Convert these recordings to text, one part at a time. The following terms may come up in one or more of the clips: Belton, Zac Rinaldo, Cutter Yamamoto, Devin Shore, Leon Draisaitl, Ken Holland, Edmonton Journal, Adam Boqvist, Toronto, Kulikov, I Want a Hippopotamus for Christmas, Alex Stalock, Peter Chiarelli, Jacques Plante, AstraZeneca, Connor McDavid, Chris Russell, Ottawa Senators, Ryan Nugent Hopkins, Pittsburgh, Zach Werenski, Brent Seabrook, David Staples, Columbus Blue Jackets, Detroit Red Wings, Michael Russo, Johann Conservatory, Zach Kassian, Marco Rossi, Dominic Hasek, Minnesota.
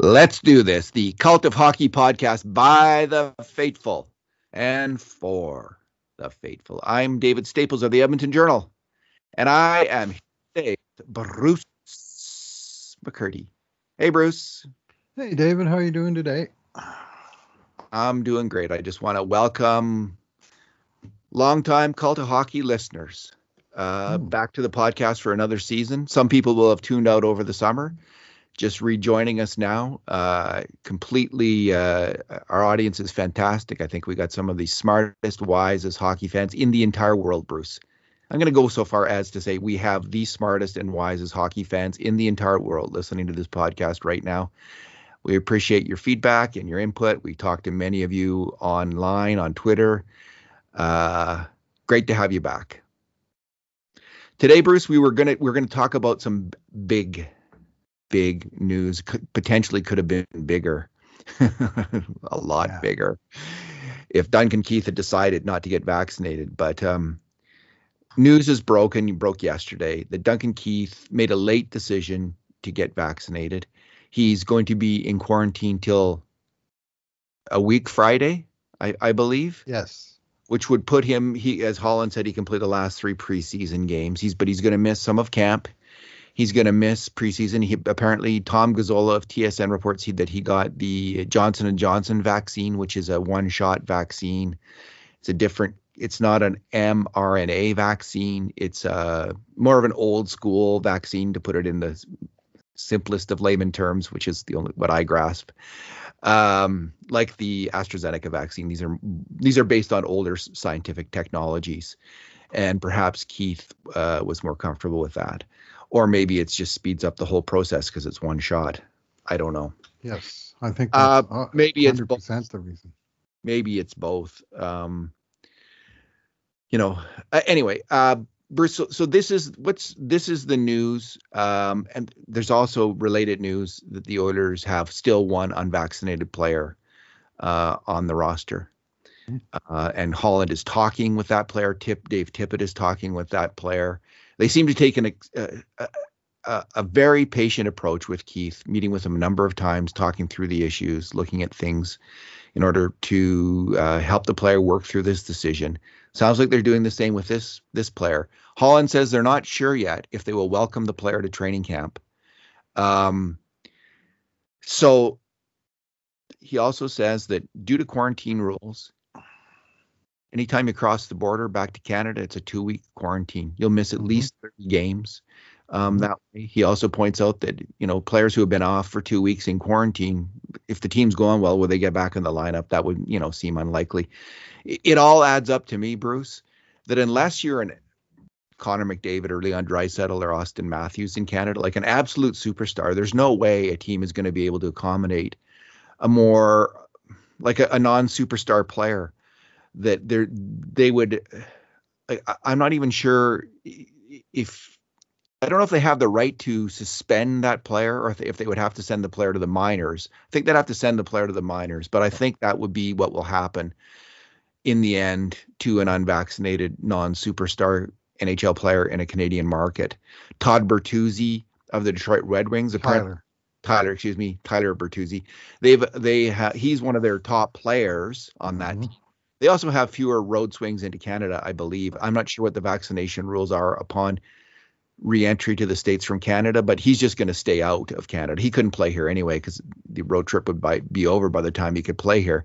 Let's do this. The Cult of Hockey podcast by the faithful and for the faithful. I'm David Staples of the Edmonton Journal, and I am here today with Bruce McCurdy. Hey, Bruce. Hey, David. How are you doing today? I'm doing great. I just want to welcome longtime Cult of Hockey listeners back to the podcast for another season. Some people will have tuned out over the summer, just rejoining us now. Our audience is fantastic. I think we got some of the smartest, wisest hockey fans in the entire world, Bruce. I'm going to go so far as to say we have the smartest and wisest hockey fans in the entire world listening to this podcast right now. We appreciate your feedback and your input. We talked to many of you online, on Twitter. Great to have you back. Today, Bruce, we're going to talk about some big news. Potentially could have been bigger, a lot bigger, if Duncan Keith had decided not to get vaccinated. But news is broken. You broke yesterday that Duncan Keith made a late decision to get vaccinated. He's going to be in quarantine till a week Friday, I believe. Yes. Which would put him, as Holland said, he can play the last three preseason games. But he's going to miss some of camp. He's going to miss preseason. Apparently, Tom Gazzola of TSN reports that he got the Johnson & Johnson vaccine, which is a one-shot vaccine. It's not an mRNA vaccine. It's more of an old-school vaccine, to put it in the simplest of layman terms, which is the only what I grasp, like the AstraZeneca vaccine. These are based on older scientific technologies, and perhaps Keith was more comfortable with that, or maybe it just speeds up the whole process because it's one shot. I don't know. Yes, I think that's, maybe 100% it's the reason. Maybe it's both. Anyway. Bruce, so this is the news, and there's also related news that the Oilers have still one unvaccinated player on the roster, and Holland is talking with that player. Dave Tippett is talking with that player. They seem to take a very patient approach with Keith, meeting with him a number of times, talking through the issues, looking at things in order to help the player work through this decision. Sounds like they're doing the same with this player. Holland says they're not sure yet if they will welcome the player to training camp. So he also says that due to quarantine rules, anytime you cross the border back to Canada, it's a 2-week quarantine. You'll miss at least 30 games. That way. He also points out that, players who have been off for 2 weeks in quarantine, if the team's going well, will they get back in the lineup? That would, seem unlikely. It all adds up to me, Bruce, that unless you're an Connor McDavid or Leon Draisaitl or Austin Matthews in Canada, like an absolute superstar, there's no way a team is going to be able to accommodate a more like a non-superstar player that they would. I'm not even sure if. I don't know if they have the right to suspend that player or if they would have to send the player to the minors. I think they'd have to send the player to the minors, but I think that would be what will happen in the end to an unvaccinated non-superstar NHL player in a Canadian market. Todd Bertuzzi of the Detroit Red Wings. Tyler Bertuzzi. He's one of their top players on that team. They also have fewer road swings into Canada, I believe. I'm not sure what the vaccination rules are upon re-entry to the States from Canada, but he's just going to stay out of Canada. He couldn't play here anyway because the road trip would be over by the time he could play here.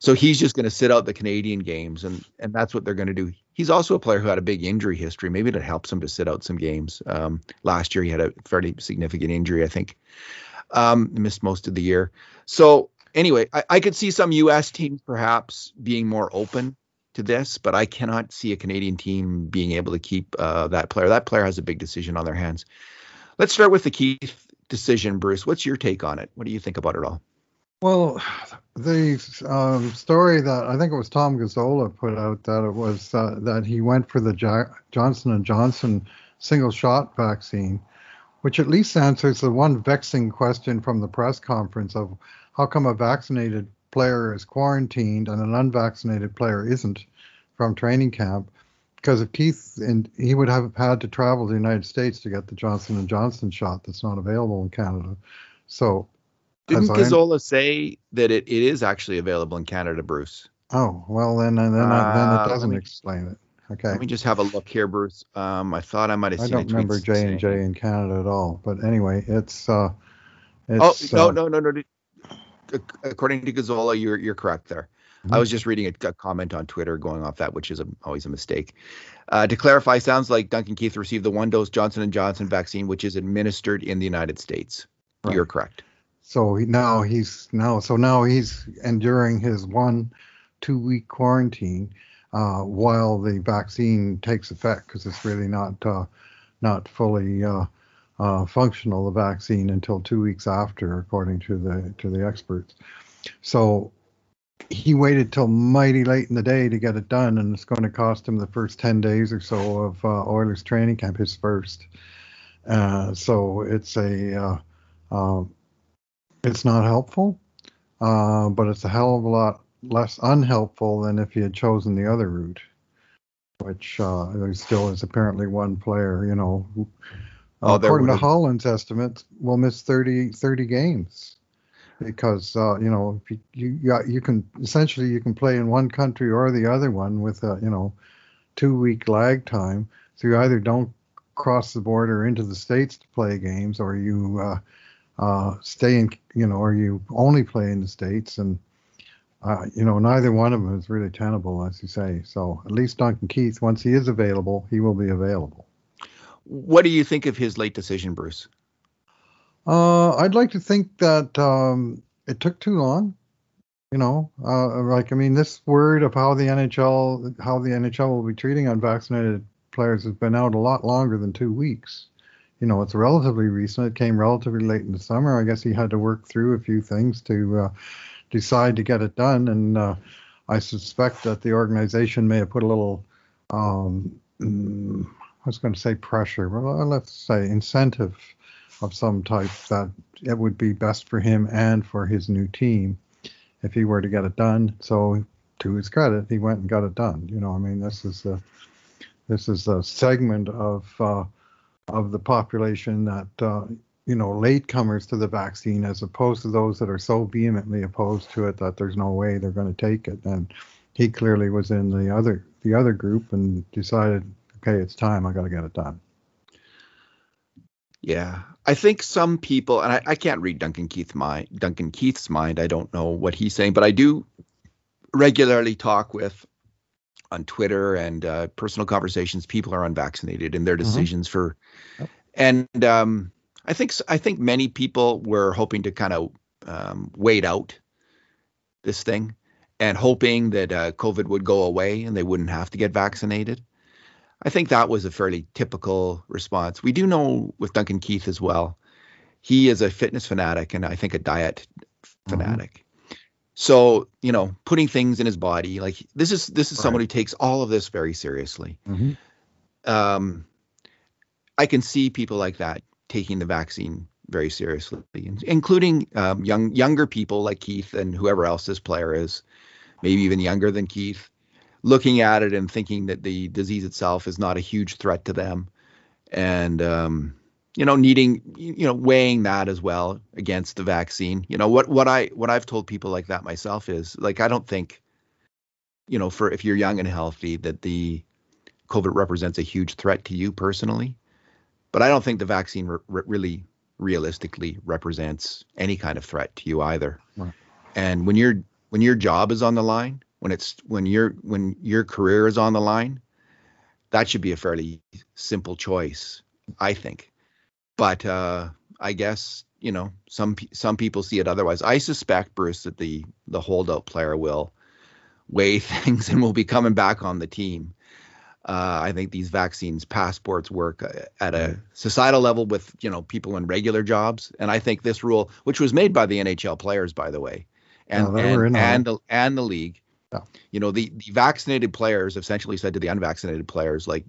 So he's just going to sit out the Canadian games, and that's what they're going to do. He's also a player who had a big injury history. Maybe it helps him to sit out some games. Last year he had a fairly significant injury, I think. Missed most of the year. So anyway, I could see some U.S. teams perhaps being more open to this, but I cannot see a Canadian team being able to keep that player. That player has a big decision on their hands. Let's start with the Keith decision, Bruce. What's your take on it? What do you think about it all? Well, the story that I think it was Tom Gazzola put out that it was that he went for the Johnson & Johnson single-shot vaccine, which at least answers the one vexing question from the press conference of how come a vaccinated player is quarantined and an unvaccinated player isn't from training camp, because if Keith he would have had to travel to the United States to get the Johnson & Johnson shot that's not available in Canada. So Didn't Gazzola say that it is actually available in Canada, Bruce? Oh, well, then it doesn't explain it. Okay. Let me just have a look here, Bruce. I thought I might have seen it. I don't remember J&J in Canada at all. But anyway, it's no. According to Gazzola, you're correct there. Mm-hmm. I was just reading a comment on Twitter going off that, which is always a mistake. To clarify, sounds like Duncan Keith received the one-dose Johnson & Johnson vaccine, which is administered in the United States. Right. You're correct. So now he's enduring his 1-2-week quarantine while the vaccine takes effect, because it's really not fully functional, the vaccine, until 2 weeks after, according to the experts. So he waited till mighty late in the day to get it done, and it's going to cost him the first 10 days or so of Oilers training camp, his first. So it's it's not helpful, but it's a hell of a lot less unhelpful than if he had chosen the other route, which there still is apparently one player, who, according to Holland's estimates, will miss 30 games. Because you can essentially play in one country or the other one with a 2 week lag time. So you either don't cross the border into the States to play games, or you stay in or you only play in the States, and neither one of them is really tenable, as you say. So at least Duncan Keith, once he is available, he will be available. What do you think of his late decision, Bruce? I'd like to think that it took too long. This word of how the NHL will be treating unvaccinated players has been out a lot longer than 2 weeks. It's relatively recent. It came relatively late in the summer. I guess he had to work through a few things to decide to get it done. And I suspect that the organization may have put a little, pressure. Well, let's say incentive of some type, that it would be best for him and for his new team if he were to get it done. So to his credit, he went and got it done. This is a segment of the population that latecomers to the vaccine, as opposed to those that are so vehemently opposed to it that there's no way they're going to take it. And he clearly was in the other group and decided, okay, it's time, I got to get it done. Yeah, I think some people, and I can't read Duncan Keith's mind. I don't know what he's saying, but I do regularly talk with, on Twitter and personal conversations, people are unvaccinated and their decisions I think many people were hoping to kind of wait out this thing and hoping that COVID would go away and they wouldn't have to get vaccinated. I think that was a fairly typical response. We do know with Duncan Keith as well, he is a fitness fanatic and I think a diet fanatic. So, putting things in his body, like this is someone who takes all of this very seriously. Mm-hmm. I can see people like that taking the vaccine very seriously, including younger people like Keith and whoever else this player is, maybe even younger than Keith, looking at it and thinking that the disease itself is not a huge threat to them, and weighing that as well against the vaccine. What I've told people like that myself is, like, I don't think if you're young and healthy that the COVID represents a huge threat to you personally, but I don't think the vaccine really realistically represents any kind of threat to you either. Right. And when your job is on the line, when your career is on the line, that should be a fairly simple choice, I think. But I guess some people see it otherwise. I suspect, Bruce, that the holdout player will weigh things and will be coming back on the team. I think these vaccines passports work at a societal level with people in regular jobs, and I think this rule, which was made by the NHL players, by the way, and the league. The vaccinated players essentially said to the unvaccinated players, like,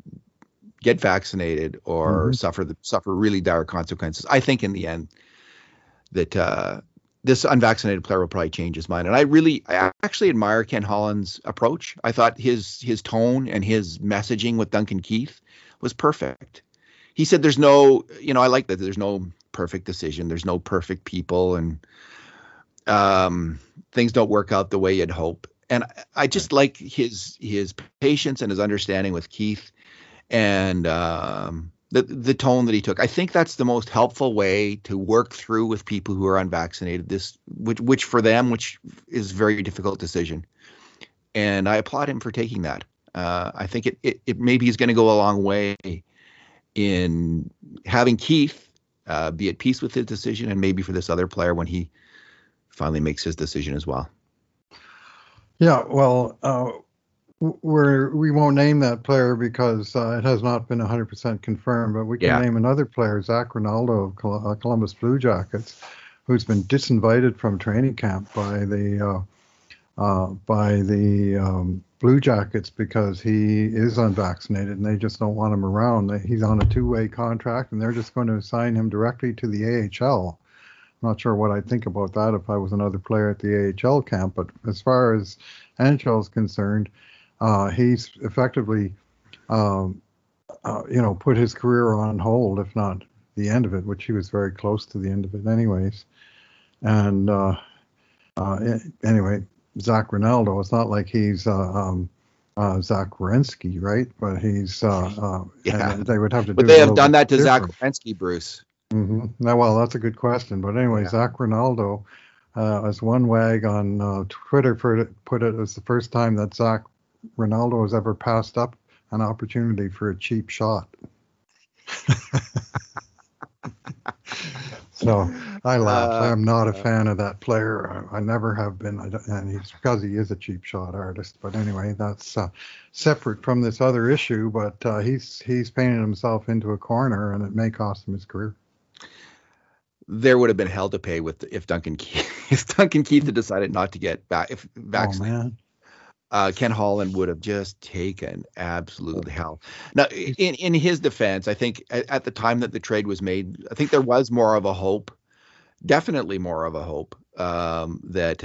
get vaccinated or suffer really dire consequences. I think in the end that this unvaccinated player will probably change his mind. And I actually admire Ken Holland's approach. I thought his tone and his messaging with Duncan Keith was perfect. He said there's no perfect decision. There's no perfect people. And things don't work out the way you'd hope. And I just like his patience and his understanding with Keith and the tone that he took. I think that's the most helpful way to work through with people who are unvaccinated, which for them, which is a very difficult decision. And I applaud him for taking that. I think it maybe is going to go a long way in having Keith be at peace with his decision, and maybe for this other player when he finally makes his decision as well. Yeah, well, we won't name that player because it has not been 100% confirmed, but we can name another player, Zac Rinaldo of Columbus Blue Jackets, who's been disinvited from training camp by the Blue Jackets because he is unvaccinated and they just don't want him around. He's on a two-way contract and they're just going to assign him directly to the AHL. I'm not sure what I'd think about that if I was another player at the AHL camp, but as far as NHL is concerned, he's effectively, put his career on hold, if not the end of it, which he was very close to the end of it anyways. And anyway, Zach Rinaldo, it's not like he's Zach Werenski, right? But he's they would have to. Would they have done that to Zach Werenski, Bruce? Mm-hmm. Now, well, that's a good question. But anyway, Zach Rinaldo, as one wag on Twitter put it, as the first time that Zach Rinaldo has ever passed up an opportunity for a cheap shot. So I laugh. I'm not a fan of that player. I never have been. And he's because he is a cheap shot artist. But anyway, that's separate from this other issue. But he's painted himself into a corner, and it may cost him his career. There would have been hell to pay if Duncan Keith had decided not to get vaccinated. Oh, man. Ken Holland would have just taken absolute hell. Now, in his defense, I think at the time that the trade was made, I think there was more of a hope, definitely more of a hope that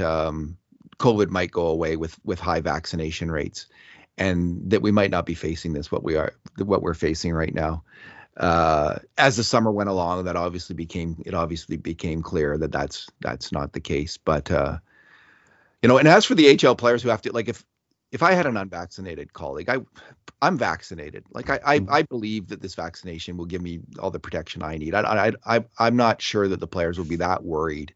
COVID might go away with high vaccination rates, and that we might not be facing this what we're facing right now. As the summer went along, that obviously became clear that that's not the case. But and as for the HL players who have to, like, if I had an unvaccinated colleague, I'm vaccinated. Like I believe that this vaccination will give me all the protection I need. I'm not sure that the players will be that worried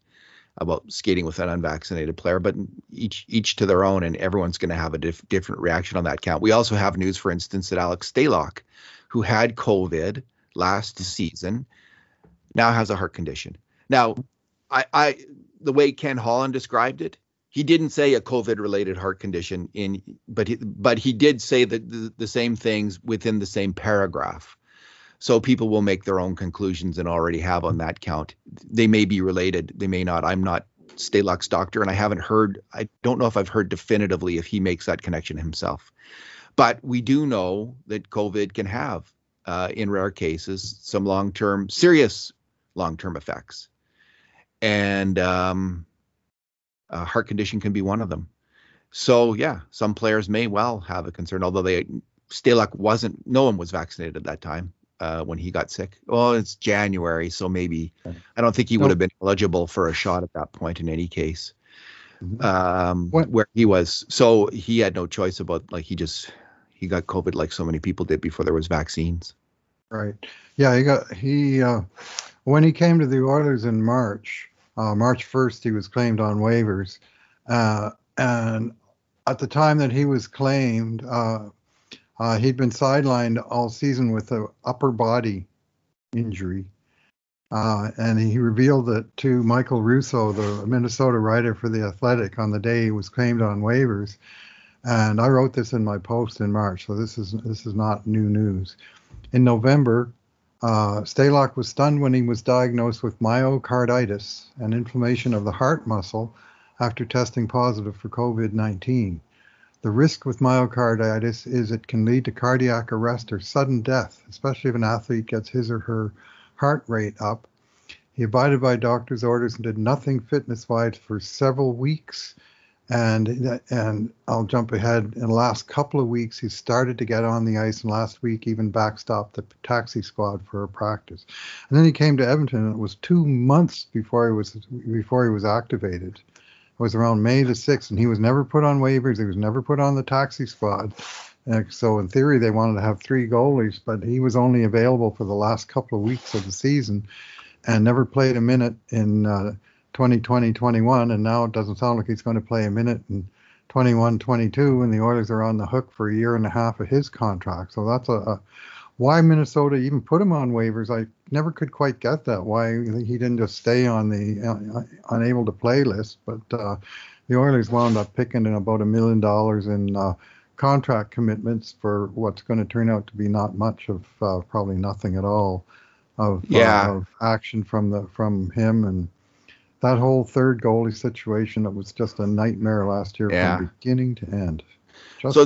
about skating with an unvaccinated player, but each to their own, and everyone's going to have a different reaction on that count. We also have news, for instance, that Alex Stalock, who had COVID last season, now has a heart condition. Now, the way Ken Holland described it, he didn't say a COVID-related heart condition, but he did say the same things within the same paragraph. So people will make their own conclusions and already have on that count. They may be related, they may not. I'm not Stalock's doctor, and I don't know if I've heard definitively if he makes that connection himself. But we do know that COVID can have, in rare cases, some serious long-term effects. And a heart condition can be one of them. So yeah, some players may well have a concern, although Stalock wasn't, no one was vaccinated at that time when he got sick. Well, it's January, so maybe, I don't think he would have been eligible for a shot at that point in any case, where he was. So he had no choice about, like, he got COVID like so many people did before there was vaccines. Right. Yeah, when he came to the Oilers in March, March 1st, he was claimed on waivers. And at the time that he was claimed, he'd been sidelined all season with an upper body injury. And he revealed it to Michael Russo, the Minnesota writer for The Athletic, on the day he was claimed on waivers. And I wrote this in my post in March, so this is not new news. In November, Stalock was stunned when he was diagnosed with myocarditis, an inflammation of the heart muscle, after testing positive for COVID-19. The risk with myocarditis is it can lead to cardiac arrest or sudden death, especially if an athlete gets his or her heart rate up. He abided by doctor's orders and did nothing fitness-wise for several weeks. And I'll jump ahead. In the last couple of weeks, he started to get on the ice, and last week even backstopped the taxi squad for a practice. And then he came to Edmonton, and it was 2 months before he was activated. was around May the 6th, and he was never put on waivers. He was never put on the taxi squad. So in theory, they wanted to have three goalies, but he was only available for the last couple of weeks of the season and never played a minute in 2020-21, and now it doesn't sound like he's going to play a minute in 21-22, and the Oilers are on the hook for a year and a half of his contract. So that's why Minnesota even put him on waivers. I never could quite get that, why he didn't just stay on the unable to play list. But the Oilers wound up picking in about $1 million in contract commitments for what's going to turn out to be not much of probably nothing at all of action from him. And that whole third goalie situation, it was just a nightmare last year from beginning to end. Just so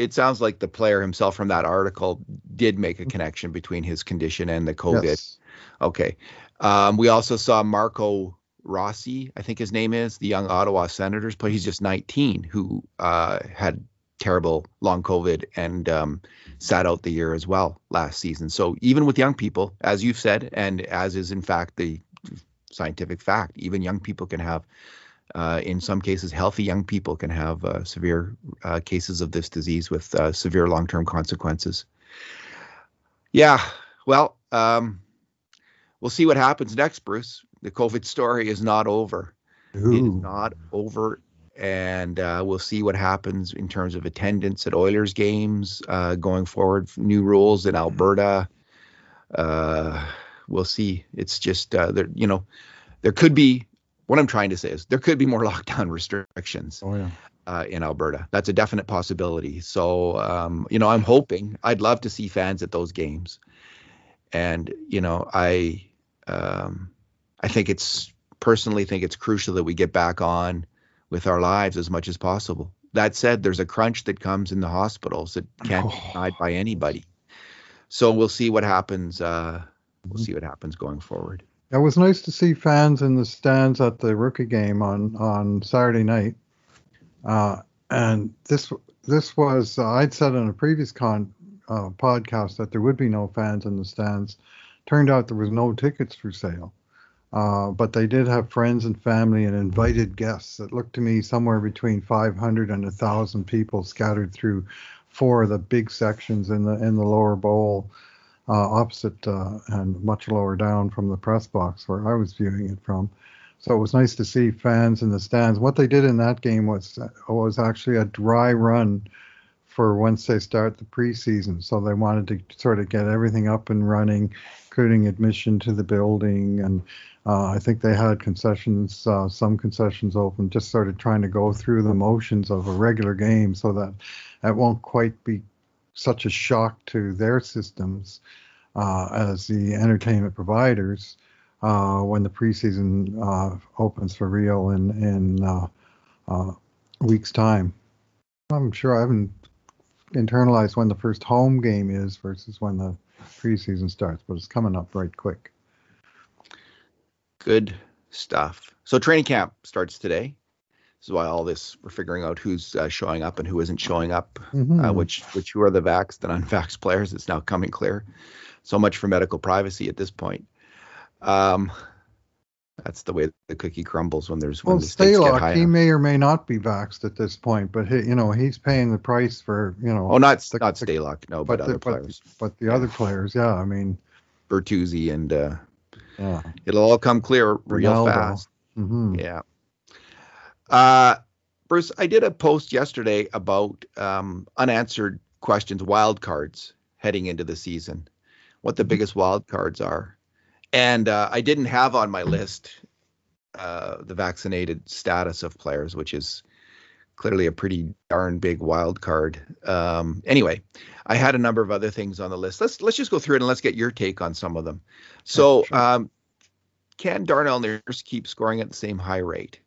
it sounds like the player himself from that article did make a connection between his condition and the COVID. Yes. Okay. We also saw Marco Rossi, I think his name is, the young Ottawa Senators player. He's just 19, who had terrible long COVID and sat out the year as well last season. So even with young people, as you've said, and as is in fact the scientific fact, even young people can have, in some cases, healthy young people can have severe cases of this disease with severe long-term consequences. Yeah, well, we'll see what happens next, Bruce. The COVID story is not over. Ooh. It is not over, and we'll see what happens in terms of attendance at Oilers games going forward. New rules in Alberta. We'll see. It's just, there could be, what I'm trying to say is there could be more lockdown restrictions in Alberta. That's a definite possibility. So, I'm hoping, I'd love to see fans at those games. And, I think it's crucial that we get back on with our lives as much as possible. That said, there's a crunch that comes in the hospitals that can't be denied by anybody. So we'll see what happens. We'll see what happens going forward. It was nice to see fans in the stands at the rookie game on Saturday night. And this was, I'd said on a previous podcast that there would be no fans in the stands. Turned out there was no tickets for sale. But they did have friends and family and invited guests. It looked to me somewhere between 500 and 1,000 people scattered through four of the big sections in the lower bowl. Opposite and much lower down from the press box where I was viewing it from. So it was nice to see fans in the stands. What they did in that game was actually a dry run for once they start the preseason. So they wanted to sort of get everything up and running, including admission to the building. And I think they had concessions, some concessions open, just sort of trying to go through the motions of a regular game so that it won't quite be such a shock to their systems as the entertainment providers when the preseason opens for real in weeks' time. I'm sure I haven't internalized when the first home game is versus when the preseason starts, but it's coming up right quick. Good stuff. So training camp starts today. This is why all this, we're figuring out who's showing up and who isn't showing up, which who are the vaxxed and unvaxxed players. It's now coming clear. So much for medical privacy at this point. That's the way the cookie crumbles when there's when the stakes get high. He may or may not be vaxxed at this point, but he's paying the price for not Stalock, no, but other players. But the other players, yeah, I mean Bertuzzi and it'll all come clear real Ronaldo. Fast. Mm-hmm. Yeah. Bruce, I did a post yesterday about unanswered questions, wild cards heading into the season, what the biggest wild cards are. And I didn't have on my list the vaccinated status of players, which is clearly a pretty darn big wild card. Anyway, I had a number of other things on the list. Let's just go through it and let's get your take on some of them. So can Darnell Nurse keep scoring at the same high rate?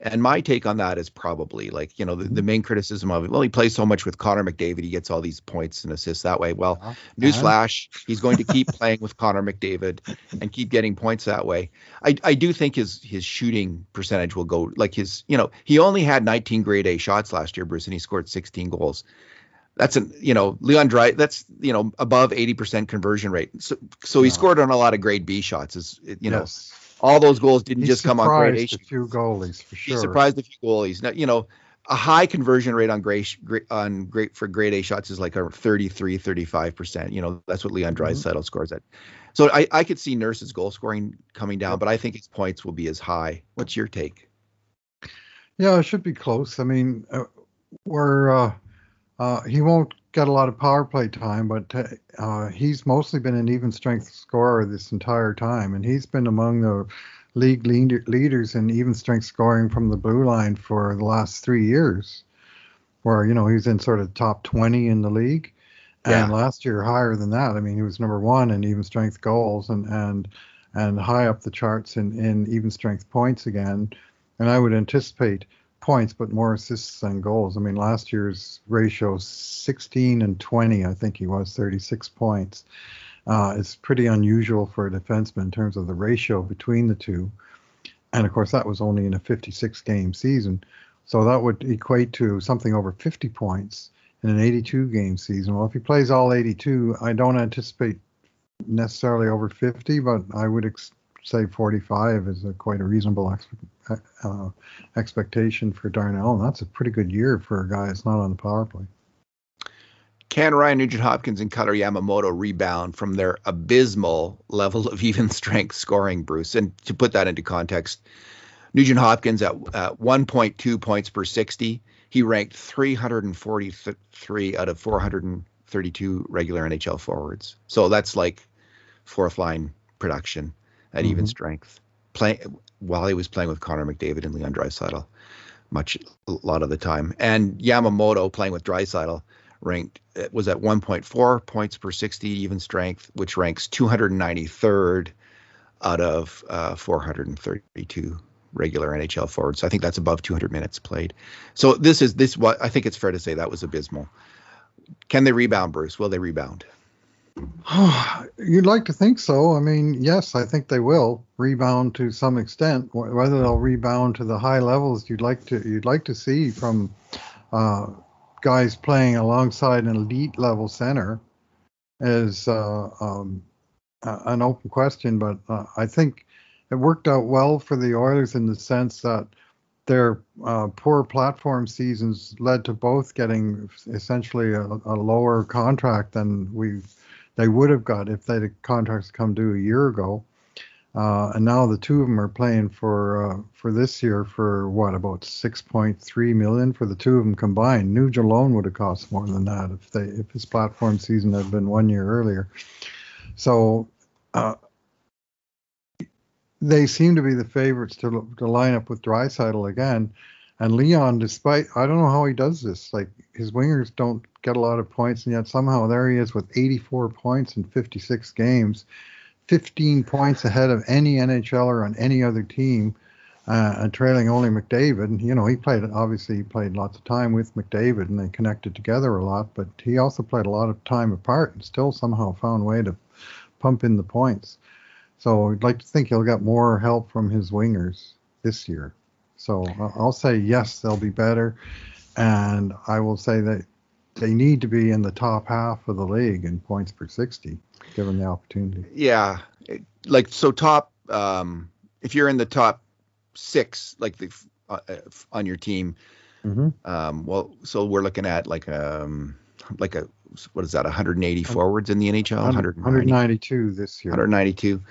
And my take on that is probably like, the main criticism of it. Well, he plays so much with Connor McDavid. He gets all these points and assists that way. Well, newsflash, he's going to keep playing with Connor McDavid and keep getting points that way. I do think his shooting percentage will go like his, he only had 19 grade A shots last year, Bruce, and he scored 16 goals. That's Leon Draisaitl, that's, above 80% conversion rate. So he scored on a lot of grade B shots, all those goals didn't just come on gradation. He's surprised a few goalies, for sure. He surprised a few goalies. Now, you know, a high conversion rate on grade A shots is like 33, 35%. You know, that's what Leon Draisaitl scores at. So I could see Nurse's goal scoring coming down, but I think his points will be as high. What's your take? Yeah, it should be close. I mean, he won't get a lot of power play time, but he's mostly been an even strength scorer this entire time, and he's been among the league leaders in even strength scoring from the blue line for the last 3 years, where, you know, he's in sort of top 20 in the league, and last year higher than that. I mean, he was number one in even strength goals and high up the charts in even strength points again. And I would anticipate points, but more assists than goals. I mean, last year's ratio 16 and 20, I think he was 36 points. It's pretty unusual for a defenseman in terms of the ratio between the two. And, of course, that was only in a 56-game season. So that would equate to something over 50 points in an 82-game season. Well, if he plays all 82, I don't anticipate necessarily over 50, but I would say 45 is quite a reasonable expectation for Darnell. And that's a pretty good year for a guy that's not on the power play. Can Ryan Nugent Hopkins and Cutter Yamamoto rebound from their abysmal level of even strength scoring, Bruce? And to put that into context, Nugent Hopkins at 1.2 points per 60, he ranked 343 out of 432 regular NHL forwards. So that's like fourth line production at even strength, while he was playing with Connor McDavid and Leon Draisaitl a lot of the time. And Yamamoto playing with Draisaitl was at 1.4 points per 60 even strength, which ranks 293rd out of 432 regular NHL forwards. So I think that's above 200 minutes played. So what I think it's fair to say that was abysmal. Can they rebound, Bruce? Will they rebound? Oh, you'd like to think so. I mean, yes, I think they will rebound to some extent. Whether they'll rebound to the high levels you'd like to see from guys playing alongside an elite level center is an open question. But I think it worked out well for the Oilers in the sense that their poor platform seasons led to both getting essentially a lower contract than they would have got if the contracts come due a year ago. And now the two of them are playing for this year for about $6.3 million for the two of them combined. Nuge alone would have cost more than that if his platform season had been 1 year earlier. So they seem to be the favorites to line up with Draisaitl again. And Leon, I don't know how he does this. Like, his wingers don't get a lot of points, and yet somehow there he is with 84 points in 56 games. 15 points ahead of any NHLer on any other team, and trailing only McDavid. And, you know, he played lots of time with McDavid, and they connected together a lot, but he also played a lot of time apart and still somehow found a way to pump in the points. So I'd like to think he'll get more help from his wingers this year. So I'll say, yes, they'll be better. And I will say that they need to be in the top half of the league in points per 60, given the opportunity. Yeah. If you're in the top six, on your team, so we're looking at what is that? 180 forwards in the NHL, 192 this year, 192.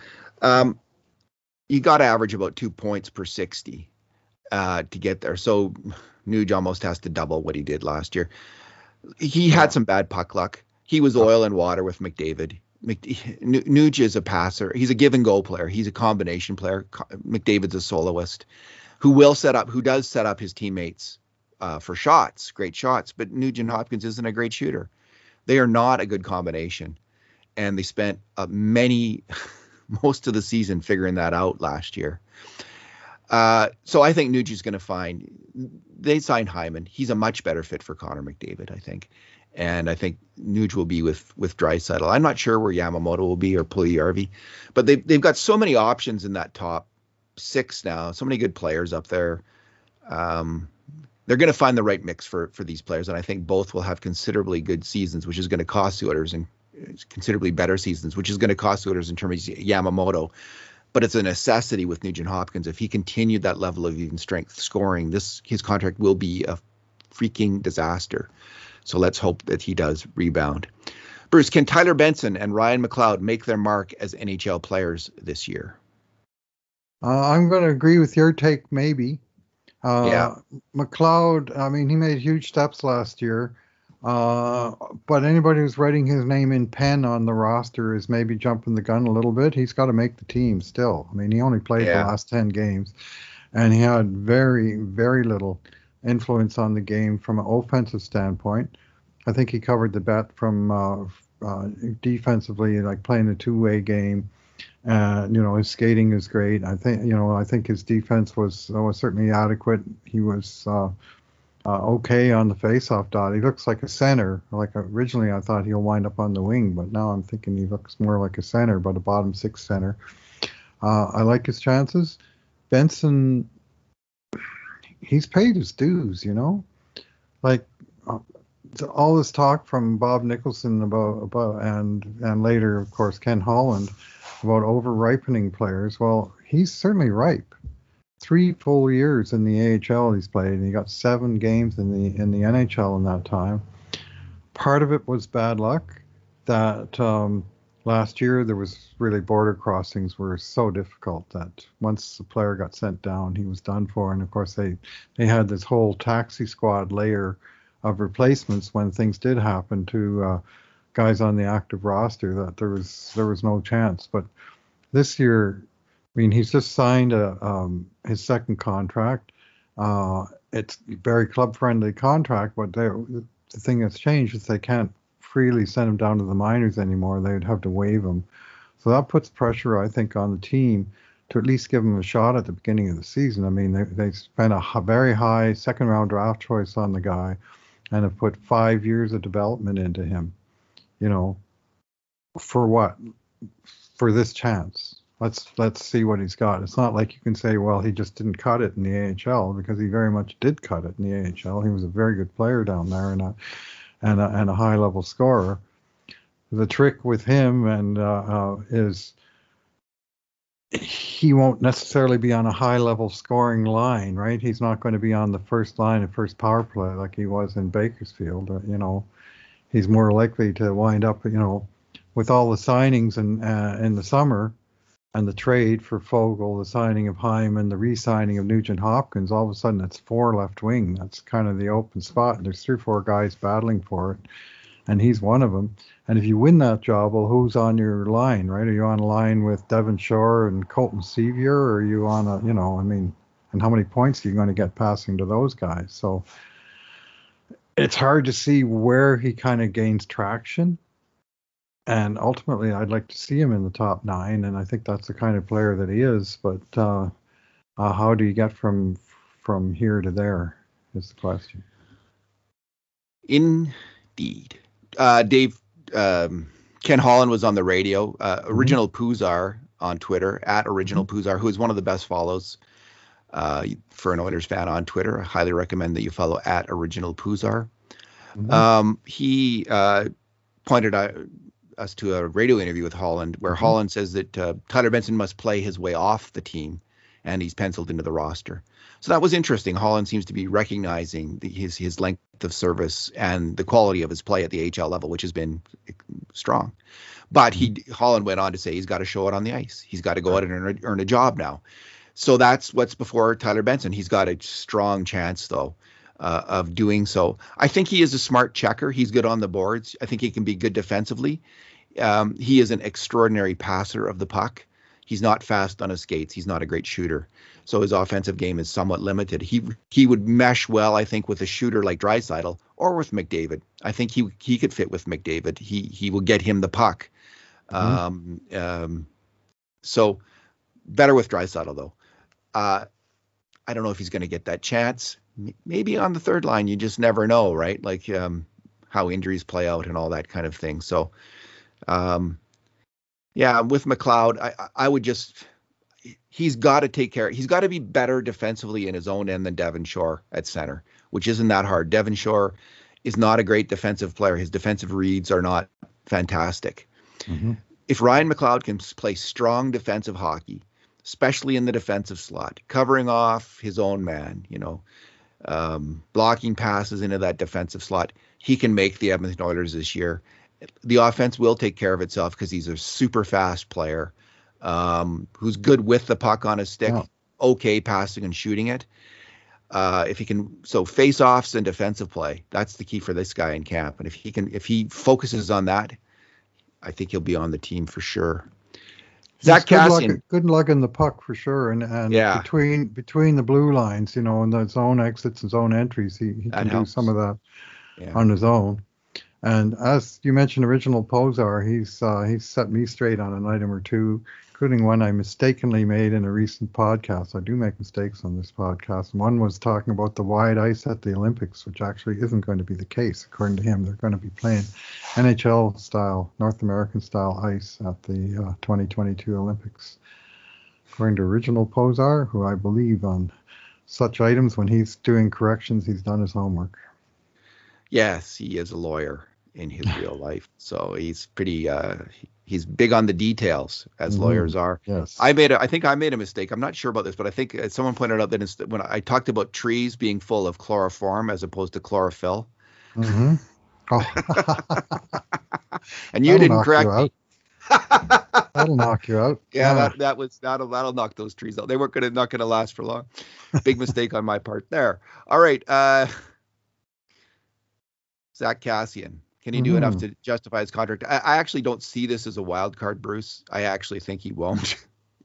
You got to average about 2 points per 60, to get there. So Nuge almost has to double what he did last year. He had some bad puck luck. He was oil and water with McDavid. Nuge is a passer. He's a give-and-go player. He's a combination player. McDavid's a soloist who does set up his teammates for shots, great shots. But Nugent Hopkins isn't a great shooter. They are not a good combination, and they spent most of the season figuring that out last year. So I think Nuge is going to they signed Hyman. He's a much better fit for Connor McDavid, I think. And I think Nuge will be with Draisaitl. I'm not sure where Yamamoto will be or Puljujarvi, but they've got so many options in that top six now, so many good players up there. They're going to find the right mix for these players, and I think both will have considerably good seasons, which is going to cost the Oilers, and considerably better seasons, which is going to cost the Oilers in terms of Yamamoto but it's a necessity with Nugent Hopkins. If he continued that level of even strength scoring, his contract will be a freaking disaster. So let's hope that he does rebound. Bruce, can Tyler Benson and Ryan McLeod make their mark as NHL players this year? I'm going to agree with your take, maybe. McLeod, I mean, he made huge steps last year. But anybody who's writing his name in pen on the roster is maybe jumping the gun a little bit. He's got to make the team still. I mean, he only played the last 10 games, and he had very, very little influence on the game from an offensive standpoint. I think he covered the bat from defensively, like playing a two-way game. His skating is great. I think his defense was certainly adequate. He was okay on the faceoff dot. He looks like a center. Like originally, I thought he'll wind up on the wing, but now I'm thinking he looks more like a center, but a bottom six center. I like his chances. Benson, he's paid his dues. All this talk from Bob Nicholson about and later, of course, Ken Holland about over-ripening players. Well, he's certainly ripe. 3 full years in the AHL he's played, and he got 7 games in the NHL in that time. Part of it was bad luck that last year there was really border crossings were so difficult that once the player got sent down, he was done for. And, of course, they had this whole taxi squad layer of replacements when things did happen to guys on the active roster that there was no chance. But this year, I mean, he's just signed his second contract. It's a very club-friendly contract, but the thing that's changed is they can't freely send him down to the minors anymore. They'd have to waive him. So that puts pressure, I think, on the team to at least give him a shot at the beginning of the season. I mean, they spent a very high second-round draft choice on the guy and have put 5 years of development into him. For what? For this chance. Let's see what he's got. It's not like you can say, well, he just didn't cut it in the AHL, because he very much did cut it in the AHL. He was a very good player down there and a high-level scorer. The trick with him is he won't necessarily be on a high-level scoring line, right? He's not going to be on the first line of first power play like he was in Bakersfield. He's more likely to wind up, with all the signings in the summer, and the trade for Fogle, the signing of Hyman, the re-signing of Nugent Hopkins, all of a sudden it's 4 left wing. That's kind of the open spot. And there's 3 or 4 guys battling for it, and he's one of them. And if you win that job, well, who's on your line, right? Are you on a line with Devin Shore and Colton Sevier, or are you on and how many points are you going to get passing to those guys? So it's hard to see where he kind of gains traction. And ultimately, I'd like to see him in the top 9, and I think that's the kind of player that he is. But how do you get from here to there is the question. Indeed. Dave, Ken Holland was on the radio, Original Pouzar on Twitter, at Original Pouzar, who is one of the best follows for an Oilers fan on Twitter. I highly recommend that you follow at Original Pouzar. He pointed out us to a radio interview with Holland, where Holland says that Tyler Benson must play his way off the team, and he's penciled into the roster. So that was interesting. Holland seems to be recognizing his length of service and the quality of his play at the AHL level, which has been strong. But Holland went on to say he's got to show it on the ice. He's got to go out and earn a job now. So that's what's before Tyler Benson. He's got a strong chance, though, of doing so. I think he is a smart checker. He's good on the boards. I think he can be good defensively. He is an extraordinary passer of the puck. He's not fast on his skates. He's not a great shooter. So his offensive game is somewhat limited. He would mesh well, I think, with a shooter like Draisaitl or with McDavid. I think he could fit with McDavid. He will get him the puck. So better with Draisaitl, though. I don't know if he's going to get that chance. Maybe on the third line, you just never know, right? Like how injuries play out and all that kind of thing. So, with McLeod, I would just – he's got to take care – he's got to be better defensively in his own end than Devin Shore at center, which isn't that hard. Devin Shore is not a great defensive player. His defensive reads are not fantastic. If Ryan McLeod can play strong defensive hockey especially in the defensive slot, covering off his own man, you know, blocking passes into that defensive slot. He can make the Edmonton Oilers this year. The offense will take care of itself because he's a super fast player who's good with the puck on his stick, okay passing and shooting it. If he can, so face-offs and defensive play, that's the key for this guy in camp. And if he can, if he focuses on that, I think he'll be on the team for sure. Zach Kassian, good luck in the puck for sure, and yeah, between the blue lines, you know, and the zone exits and zone entries, he can do some of that on his own. And as you mentioned, Original Pouzar, he's set me straight on an item or two, including one I mistakenly made in a recent podcast. I do make mistakes on this podcast. One was talking about the wide ice at the Olympics, which actually isn't going to be the case. According to him, they're going to be playing NHL-style, North American-style ice at the 2022 Olympics. According to Original Pouzar, who I believe on such items, when he's doing corrections, he's done his homework. Yes, he is a lawyer in his real life, so he's pretty... he's big on the details, as lawyers are. Yes. I think I made a mistake. I'm not sure about this, but I think someone pointed out that when I talked about trees being full of chloroform as opposed to chlorophyll. Mm-hmm. Oh. And you didn't correct me. That'll knock you out. Yeah, that'll knock those trees out. They weren't not gonna last for long. Big mistake on my part there. All right, Zach Kassian. Can he do enough to justify his contract? I actually don't see this as a wild card, Bruce. I actually think he won't.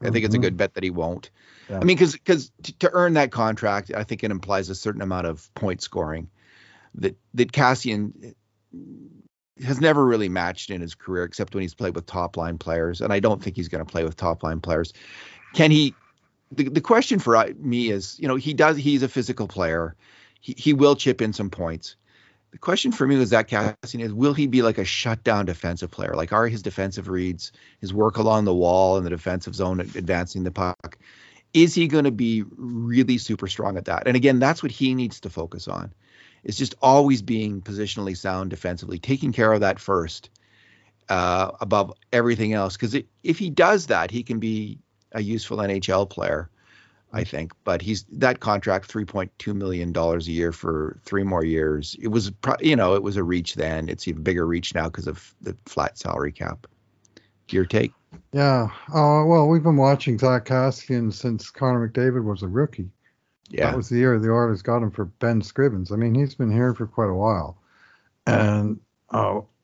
I think it's a good bet that he won't. Yeah. I mean, because to earn that contract, I think it implies a certain amount of point scoring that Kassian has never really matched in his career, except when he's played with top-line players, and I don't think he's going to play with top-line players. Can he – the question for me is, you know, he's a physical player. He will chip in some points. The question for me with Zach Kassian is, will he be like a shutdown defensive player? Like, are his defensive reads, his work along the wall in the defensive zone advancing the puck, is he going to be really super strong at that? And again, that's what he needs to focus on, is just always being positionally sound defensively, taking care of that first above everything else. Because if he does that, he can be a useful NHL player, I think. But he's that contract, $3.2 million a year for 3 more years. It was, it was a reach then. It's even bigger reach now because of the flat salary cap. Your take? Yeah. Well, we've been watching Zach Kassian since Connor McDavid was a rookie. Yeah. That was the year the Oilers got him for Ben Scrivens. I mean, he's been here for quite a while. And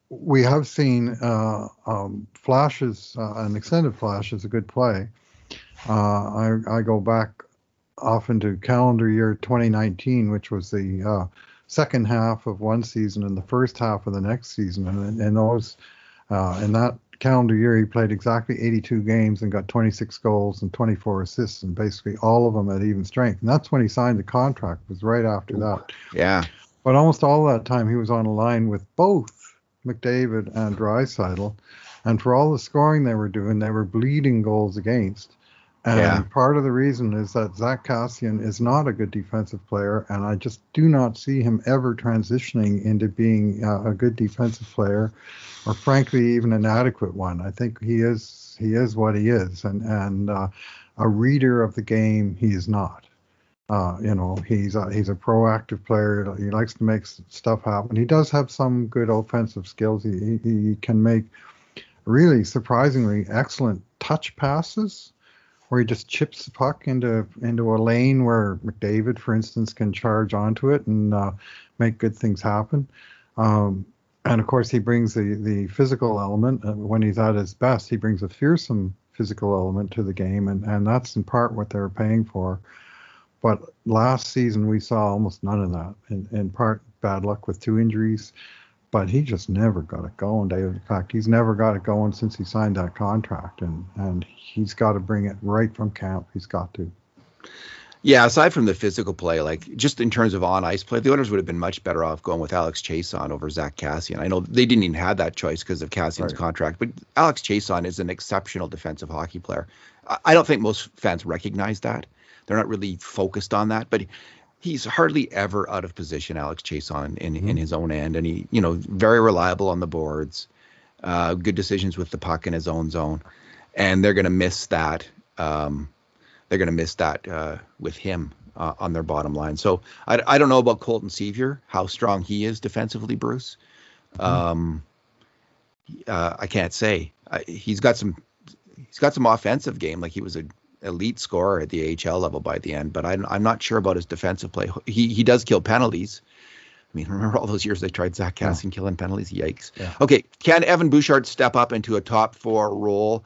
we have seen flashes, an extended flash is a good play. I go back often to calendar year 2019, which was the second half of one season and the first half of the next season. And those in that calendar year, he played exactly 82 games and got 26 goals and 24 assists, and basically all of them at even strength. And that's when he signed the contract, was right after that. Yeah. But almost all that time, he was on a line with both McDavid and Draisaitl. And for all the scoring they were doing, they were bleeding goals against. And part of the reason is that Zach Kassian is not a good defensive player, and I just do not see him ever transitioning into being a good defensive player, or frankly, even an adequate one. I think he is what he is, and a reader of the game he is not. He's a proactive player. He likes to make stuff happen. He does have some good offensive skills. He can make really surprisingly excellent touch passes, where he just chips the puck into a lane where McDavid, for instance, can charge onto it and make good things happen. And, of course, he brings the physical element. When he's at his best, he brings a fearsome physical element to the game, and that's in part what they're paying for. But last season we saw almost none of that, in part bad luck with 2 injuries. But he just never got it going, David. In fact, he's never got it going since he signed that contract, and he's got to bring it right from camp. He's got to. Yeah, aside from the physical play, like just in terms of on-ice play, the Oilers would have been much better off going with Alex Chiasson over Zach Kassian. I know they didn't even have that choice because of Cassian's contract, but Alex Chiasson is an exceptional defensive hockey player. I don't think most fans recognize that. They're not really focused on that, but he's hardly ever out of position, Alex Chiasson, in his own end. And he, very reliable on the boards, good decisions with the puck in his own zone. And they're going to miss that they're going to miss that with him on their bottom line. So I don't know about Colton Sevier, how strong he is defensively, Bruce. I can't say. He's got some offensive game. Like, he was an elite scorer at the AHL level by the end, but I'm not sure about his defensive play. He does kill penalties. I mean, remember all those years they tried Zach Kassian killing penalties? Yikes. Yeah. Okay, can Evan Bouchard step up into a top-four role?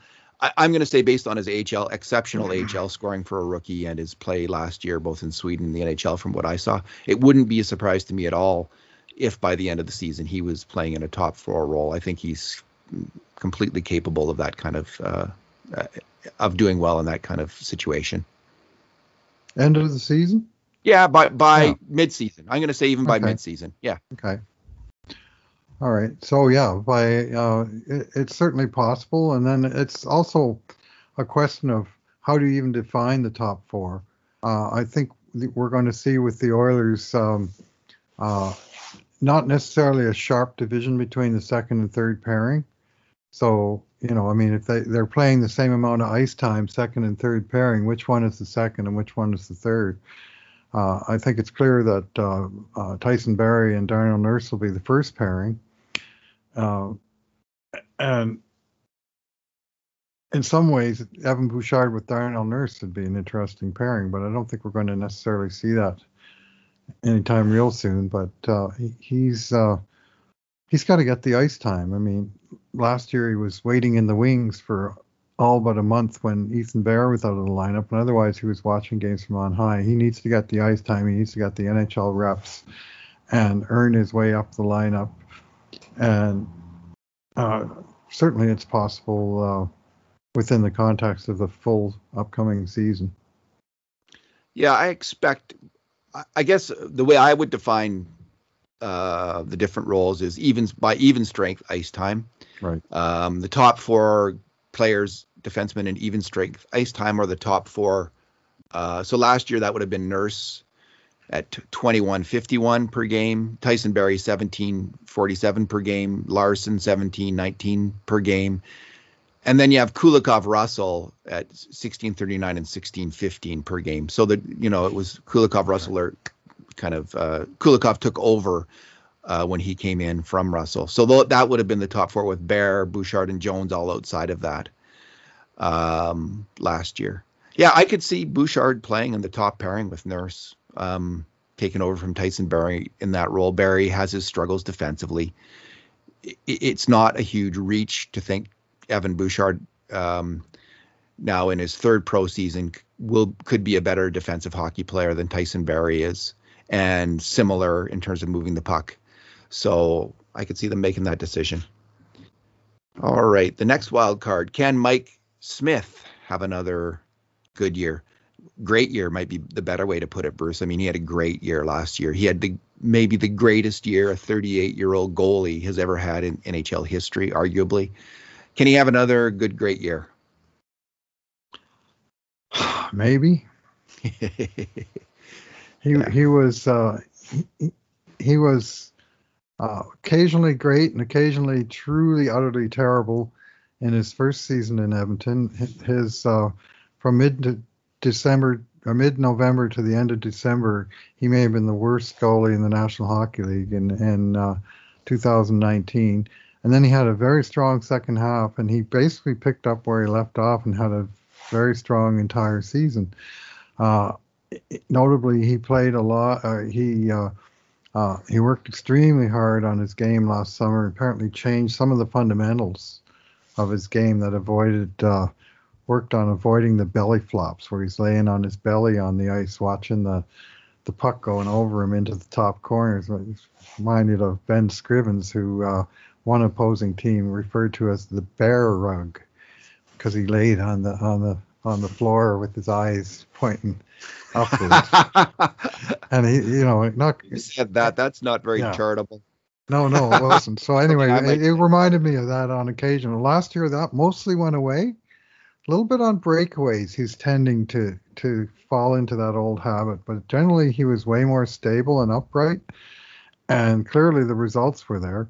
I'm going to say, based on his AHL, exceptional AHL scoring for a rookie and his play last year, both in Sweden and the NHL, from what I saw, it wouldn't be a surprise to me at all if by the end of the season he was playing in a top-four role. I think he's completely capable of that kind of doing well in that kind of situation. End of the season? Yeah, by mid-season. I'm going to say even by mid-season. Yeah. Okay. All right. So, yeah, by it's certainly possible. And then it's also a question of how do you even define the top four? I think we're going to see with the Oilers not necessarily a sharp division between the second and third pairing. So, you know, I mean, if they're playing the same amount of ice time, second and third pairing, which one is the second and which one is the third? I think it's clear that Tyson Barrie and Darnell Nurse will be the first pairing. And in some ways, Evan Bouchard with Darnell Nurse would be an interesting pairing, but I don't think we're going to necessarily see that anytime real soon. But he's got to get the ice time. I mean, last year he was waiting in the wings for all but a month when Ethan Bear was out of the lineup, and otherwise he was watching games from on high. He needs to get the ice time. He needs to get the NHL reps and earn his way up the lineup. And certainly it's possible within the context of the full upcoming season. Yeah, I guess the way I would define the different roles is by even strength ice time. Right. The top four players, defensemen, and even strength ice time are the top four. So last year that would have been Nurse at 21.51 per game, Tyson Barrie 17.47 per game, Larson 17.19 per game, and then you have Kulikov Russell at 16.39 and 16.15 per game. So that, you know, it was Kulikov Russell, or kind of Kulikov took over when he came in from Russell. So that would have been the top four, with Bear, Bouchard, and Jones all outside of that last year. Yeah, I could see Bouchard playing in the top pairing with Nurse, taking over from Tyson Barrie in that role. Barrie has his struggles defensively. It's not a huge reach to think Evan Bouchard now in his third pro season could be a better defensive hockey player than Tyson Barrie is, and similar in terms of moving the puck. So I could see them making that decision. All right, the next wild card. Can Mike Smith have another good year? Great year might be the better way to put it, Bruce. I mean, he had a great year last year. He had maybe the greatest year a 38-year-old goalie has ever had in NHL history, arguably. Can he have another great year? Maybe. He was occasionally great and occasionally truly, utterly terrible in his first season in Edmonton. His from mid-November to the end of December, he may have been the worst goalie in the National Hockey League in 2019. And then he had a very strong second half, and he basically picked up where he left off and had a very strong entire season. Notably, he played a lot. He worked extremely hard on his game last summer. Apparently, changed some of the fundamentals of his game that worked on avoiding the belly flops, where he's laying on his belly on the ice, watching the puck going over him into the top corners. Reminded of Ben Scrivens, who one opposing team referred to as the bear rug, because he laid on the floor with his eyes pointing upwards. And he, you know, not you said that. That's not very charitable. No, it wasn't. So anyway, it reminded me of that on occasion. Last year, that mostly went away. A little bit on breakaways, he's tending to fall into that old habit. But generally, he was way more stable and upright, and clearly the results were there.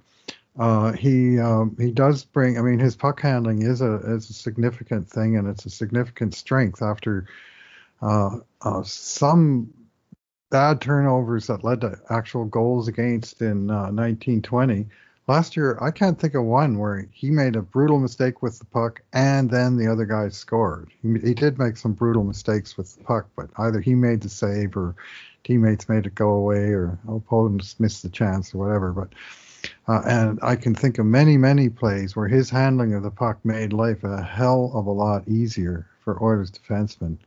He does bring. I mean, his puck handling is a significant thing, and it's a significant strength after some bad turnovers that led to actual goals against in 1920. Last year, I can't think of one where he made a brutal mistake with the puck and then the other guy scored. He did make some brutal mistakes with the puck, but either he made the save or teammates made it go away or opponents missed the chance or whatever. But and I can think of many, many plays where his handling of the puck made life a hell of a lot easier for Oilers defensemen.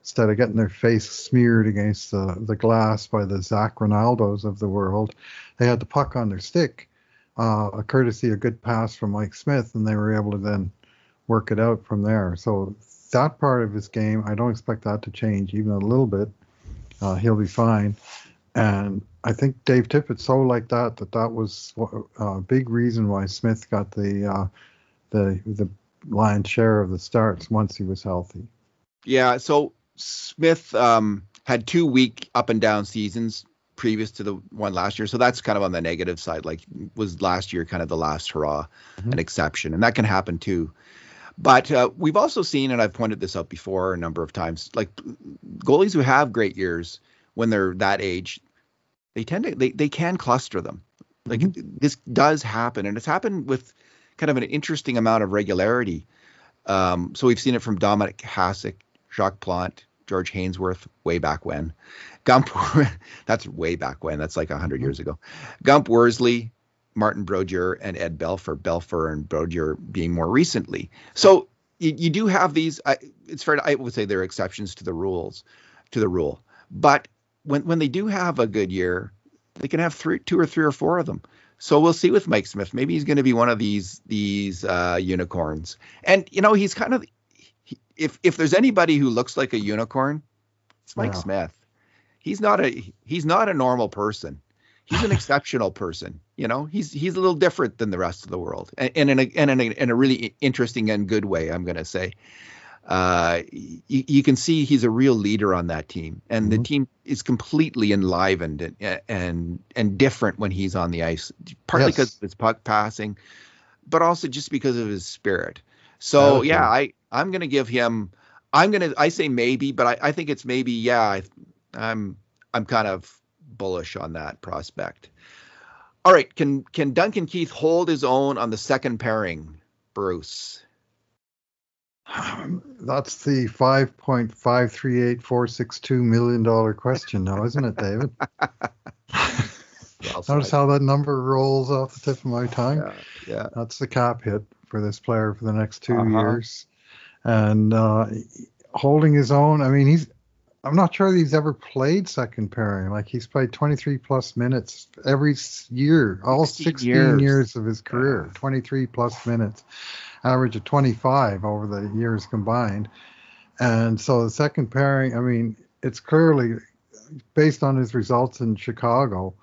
Instead of getting their face smeared against the glass by the Zac Rinaldos of the world, they had the puck on their stick. Courtesy a good pass from Mike Smith, and they were able to then work it out from there. So that part of his game, I don't expect that to change even a little bit. He'll be fine. And I think Dave Tippett so like that was a big reason why Smith got the lion's share of the starts once he was healthy. Yeah, so Smith had 2 week up and down seasons previous to the one last year. So that's kind of on the negative side, like was last year kind of the last hurrah, an exception. And that can happen too. But we've also seen, and I've pointed this out before a number of times, like goalies who have great years when they're that age, they tend to, they can cluster them. Like this does happen. And it's happened with kind of an interesting amount of regularity. So we've seen it from Dominic Hasek, Jacques Plante, George Hainsworth, way back when. Gump, that's way back when. That's like 100 years ago. Gump Worsley, Martin Brodeur, and Ed Belfour. Belfour and Brodeur being more recently. So you do have these. It's fair. I would say they're exceptions to the rules, to the rule. But when they do have a good year, they can have two or three or four of them. So we'll see with Mike Smith. Maybe he's going to be one of these unicorns. And you know, he's kind of. If there's anybody who looks like a unicorn, it's Mike Smith. He's not a normal person. He's an exceptional person. You know, he's a little different than the rest of the world, and in a really interesting and good way. I'm going to say, you can see he's a real leader on that team, and the team is completely enlivened and different when he's on the ice, partly because of his puck passing, but also just because of his spirit. So I'm going to give him, I say maybe, but I think it's maybe, I'm kind of bullish on that prospect. All right. Can Duncan Keith hold his own on the second pairing, Bruce? That's the $5.538462 million question now, isn't it, David? Notice how that number rolls off the tip of my tongue. Yeah. That's the cap hit for this player for the next 2 years. And holding his own, I mean, I'm not sure that he's ever played second pairing. Like, he's played 23 plus minutes every year, all 16 years of his career, 23 plus minutes, average of 25 over the years combined. And so the second pairing, I mean, it's clearly based on his results in Chicago.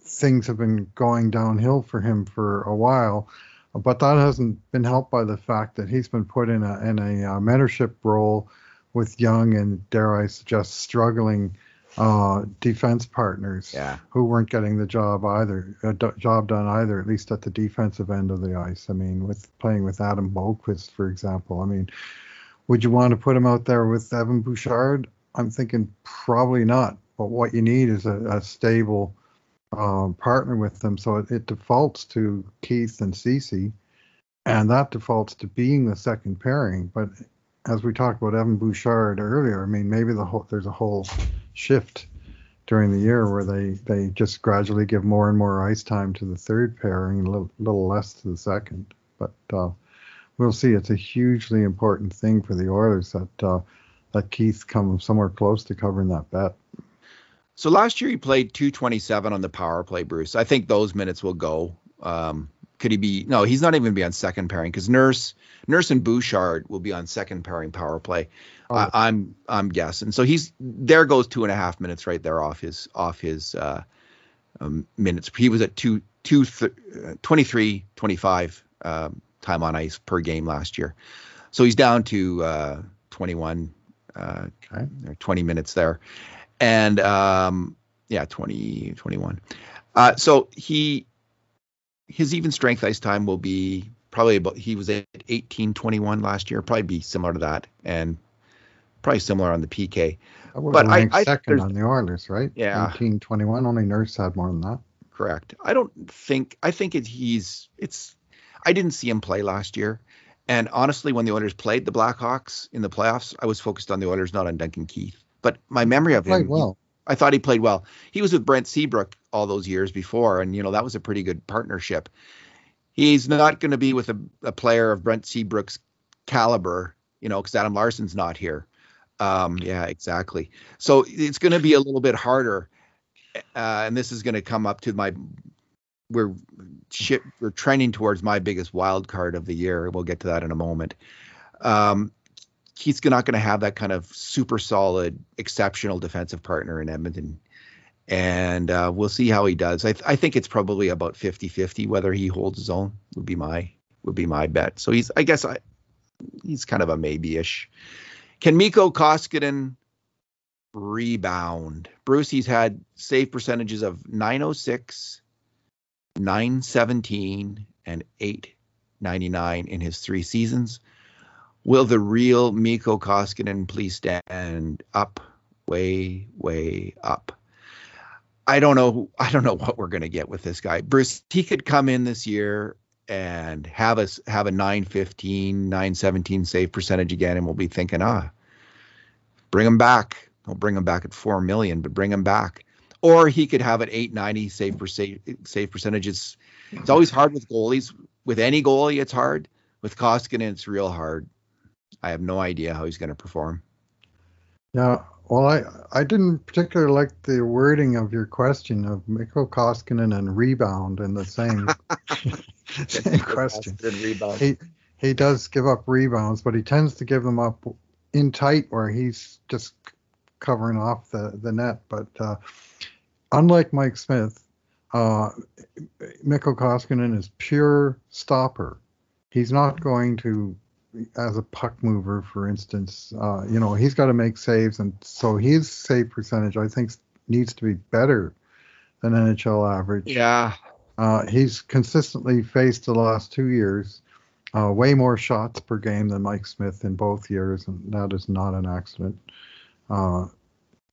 Things have been going downhill for him for a while. But that hasn't been helped by the fact that he's been put in a mentorship role with young and, dare I suggest, struggling defense partners who weren't getting the job done either, at least at the defensive end of the ice. I mean, with playing with Adam Boqvist, for example. I mean, would you want to put him out there with Evan Bouchard? I'm thinking probably not. But what you need is a stable partner with them, so it defaults to Keith and Ceci, and that defaults to being the second pairing. But as we talked about Evan Bouchard earlier, I mean, maybe there's a whole shift during the year where they just gradually give more and more ice time to the third pairing, and a little less to the second. But we'll see. It's a hugely important thing for the Oilers that Keith comes somewhere close to covering that bet. So last year he played 227 on the power play, Bruce. I think those minutes will go. Could he be? No, he's not even going to be on second pairing because Nurse and Bouchard will be on second pairing power play. I'm guessing. So there goes 2.5 minutes right there off his minutes. He was at 23-25 time on ice per game last year. So he's down to 21 or 20 minutes there. And 21. So his even strength ice time will be probably about, he was at 18-21 last year, probably be similar to that, and probably similar on the PK. But I second on the Oilers, right? Yeah. 19-21, only Nurse had more than that. Correct. I didn't see him play last year. And honestly, when the Oilers played the Blackhawks in the playoffs, I was focused on the Oilers, not on Duncan Keith. But my memory of him, I thought he played well. He was with Brent Seabrook all those years before, and, that was a pretty good partnership. He's not going to be with a player of Brent Seabrook's caliber, because Adam Larson's not here. Yeah, exactly. So it's going to be a little bit harder. And this is going to come up to we're trending towards my biggest wild card of the year. We'll get to that in a moment. Keith's not going to have that kind of super solid, exceptional defensive partner in Edmonton. And we'll see how he does. I think it's probably about 50-50 whether he holds his own would be my bet. So he's kind of a maybe-ish. Can Mikko Koskinen rebound? Bruce, he's had save percentages of .906, .917, and .899 in his three seasons. Will the real Mikko Koskinen please stand up, way, way up? I don't know what we're going to get with this guy. Bruce, he could come in this year and have a 915, 917 save percentage again, and we'll be thinking, bring him back. We'll bring him back at $4 million, but bring him back. Or he could have an 890 save percentage. It's always hard with goalies. With any goalie, it's hard. With Koskinen, it's real hard. I have no idea how he's going to perform. Yeah, well, I didn't particularly like the wording of your question of Mikko Koskinen and rebound in the same same question. He does give up rebounds, but he tends to give them up in tight where he's just covering off the net. But unlike Mike Smith, Mikko Koskinen is pure stopper. He's not going to, as a puck mover, for instance, he's got to make saves. And so his save percentage, I think, needs to be better than NHL average. Yeah. He's consistently faced the last 2 years, way more shots per game than Mike Smith in both years. And that is not an accident.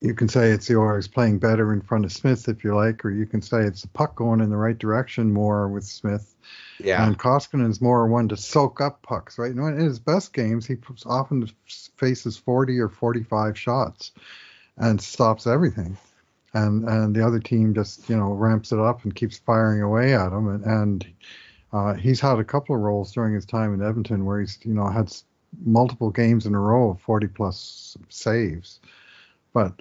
You can say it's the Oilers playing better in front of Smith, if you like, or you can say it's the puck going in the right direction more with Smith. Yeah. And Koskinen's more one to soak up pucks, right? In his best games, he often faces 40 or 45 shots and stops everything. And the other team just, ramps it up and keeps firing away at him. And he's had a couple of roles during his time in Edmonton where he's, had multiple games in a row of 40-plus saves. But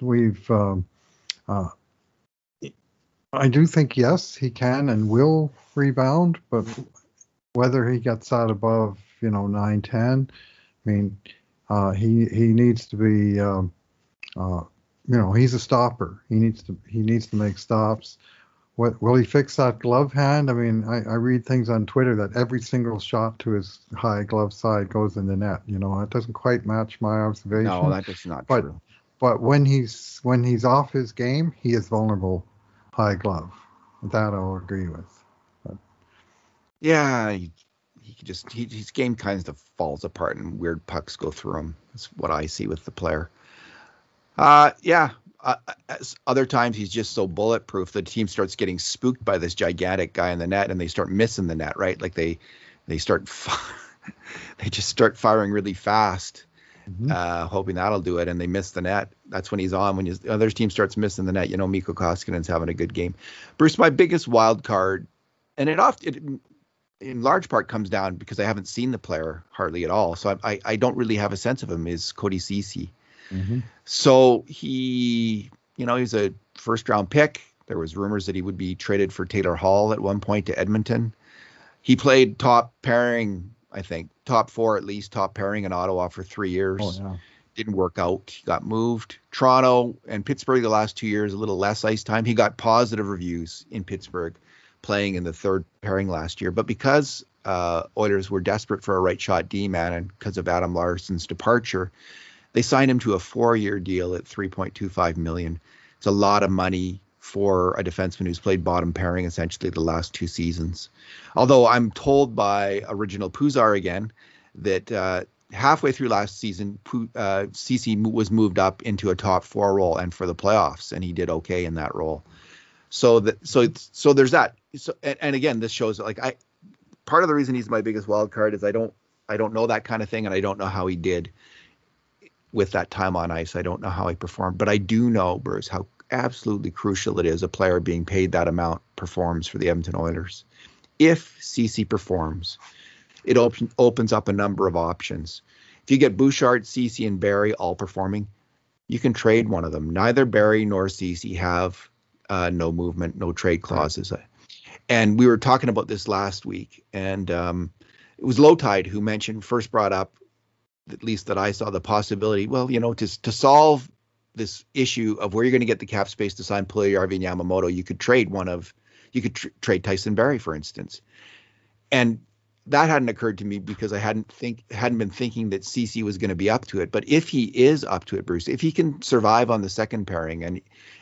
I do think, yes, he can and will rebound, but whether he gets out above, 9-10, I mean, he needs to be, he's a stopper. He needs to make stops. Will he fix that glove hand? I mean, I read things on Twitter that every single shot to his high glove side goes in the net. It doesn't quite match my observation. No, that is not true. But when he's off his game, he is vulnerable high glove. That I'll agree with. But. Yeah, his game kind of falls apart and weird pucks go through him. That's what I see with the player. Other times he's just so bulletproof. The team starts getting spooked by this gigantic guy in the net, and they start missing the net, right? Like they just start firing really fast. Mm-hmm. Hoping that'll do it, and they miss the net. That's when he's on. When the other team starts missing the net, Mikko Koskinen's having a good game. Bruce, my biggest wild card, and it in large part comes down because I haven't seen the player hardly at all, so I don't really have a sense of him, is Cody Ceci. Mm-hmm. So he, he's a first-round pick. There was rumors that he would be traded for Taylor Hall at one point to Edmonton. He played top pairing, I think, top four at least, top pairing in Ottawa for 3 years. Oh, yeah. Didn't work out. He got moved. Toronto and Pittsburgh the last 2 years, a little less ice time. He got positive reviews in Pittsburgh playing in the third pairing last year. But because Oilers were desperate for a right shot D-man and because of Adam Larson's departure, they signed him to a 4-year deal at $3.25 million. It's a lot of money for a defenseman who's played bottom pairing essentially the last two seasons. Although I'm told by Original Pouzar again that halfway through last season, Ceci was moved up into a top four role and for the playoffs, and he did okay in that role. So there's that. So and again, this shows that, like, I part of the reason he's my biggest wild card is I don't know that kind of thing, and I don't know how he did with that time on ice. I don't know how he performed, but I do know, Bruce, how absolutely crucial it is a player being paid that amount performs for the Edmonton Oilers. If Ceci performs, it opens up a number of options. If you get Bouchard, Ceci, and Barrie all performing, you can trade one of them. Neither Barrie nor Ceci have no movement, no trade clauses. And we were talking about this last week, and it was Low Tide who first brought up, at least that I saw, the possibility, well, you know, to solve this issue of where you're going to get the cap space to sign Puljujarvi and Yamamoto, you could trade trade Tyson Barrie, for instance. And that hadn't occurred to me because I hadn't been thinking that Ceci was going to be up to it. But if he is up to it, Bruce, if he can survive on the second pairing and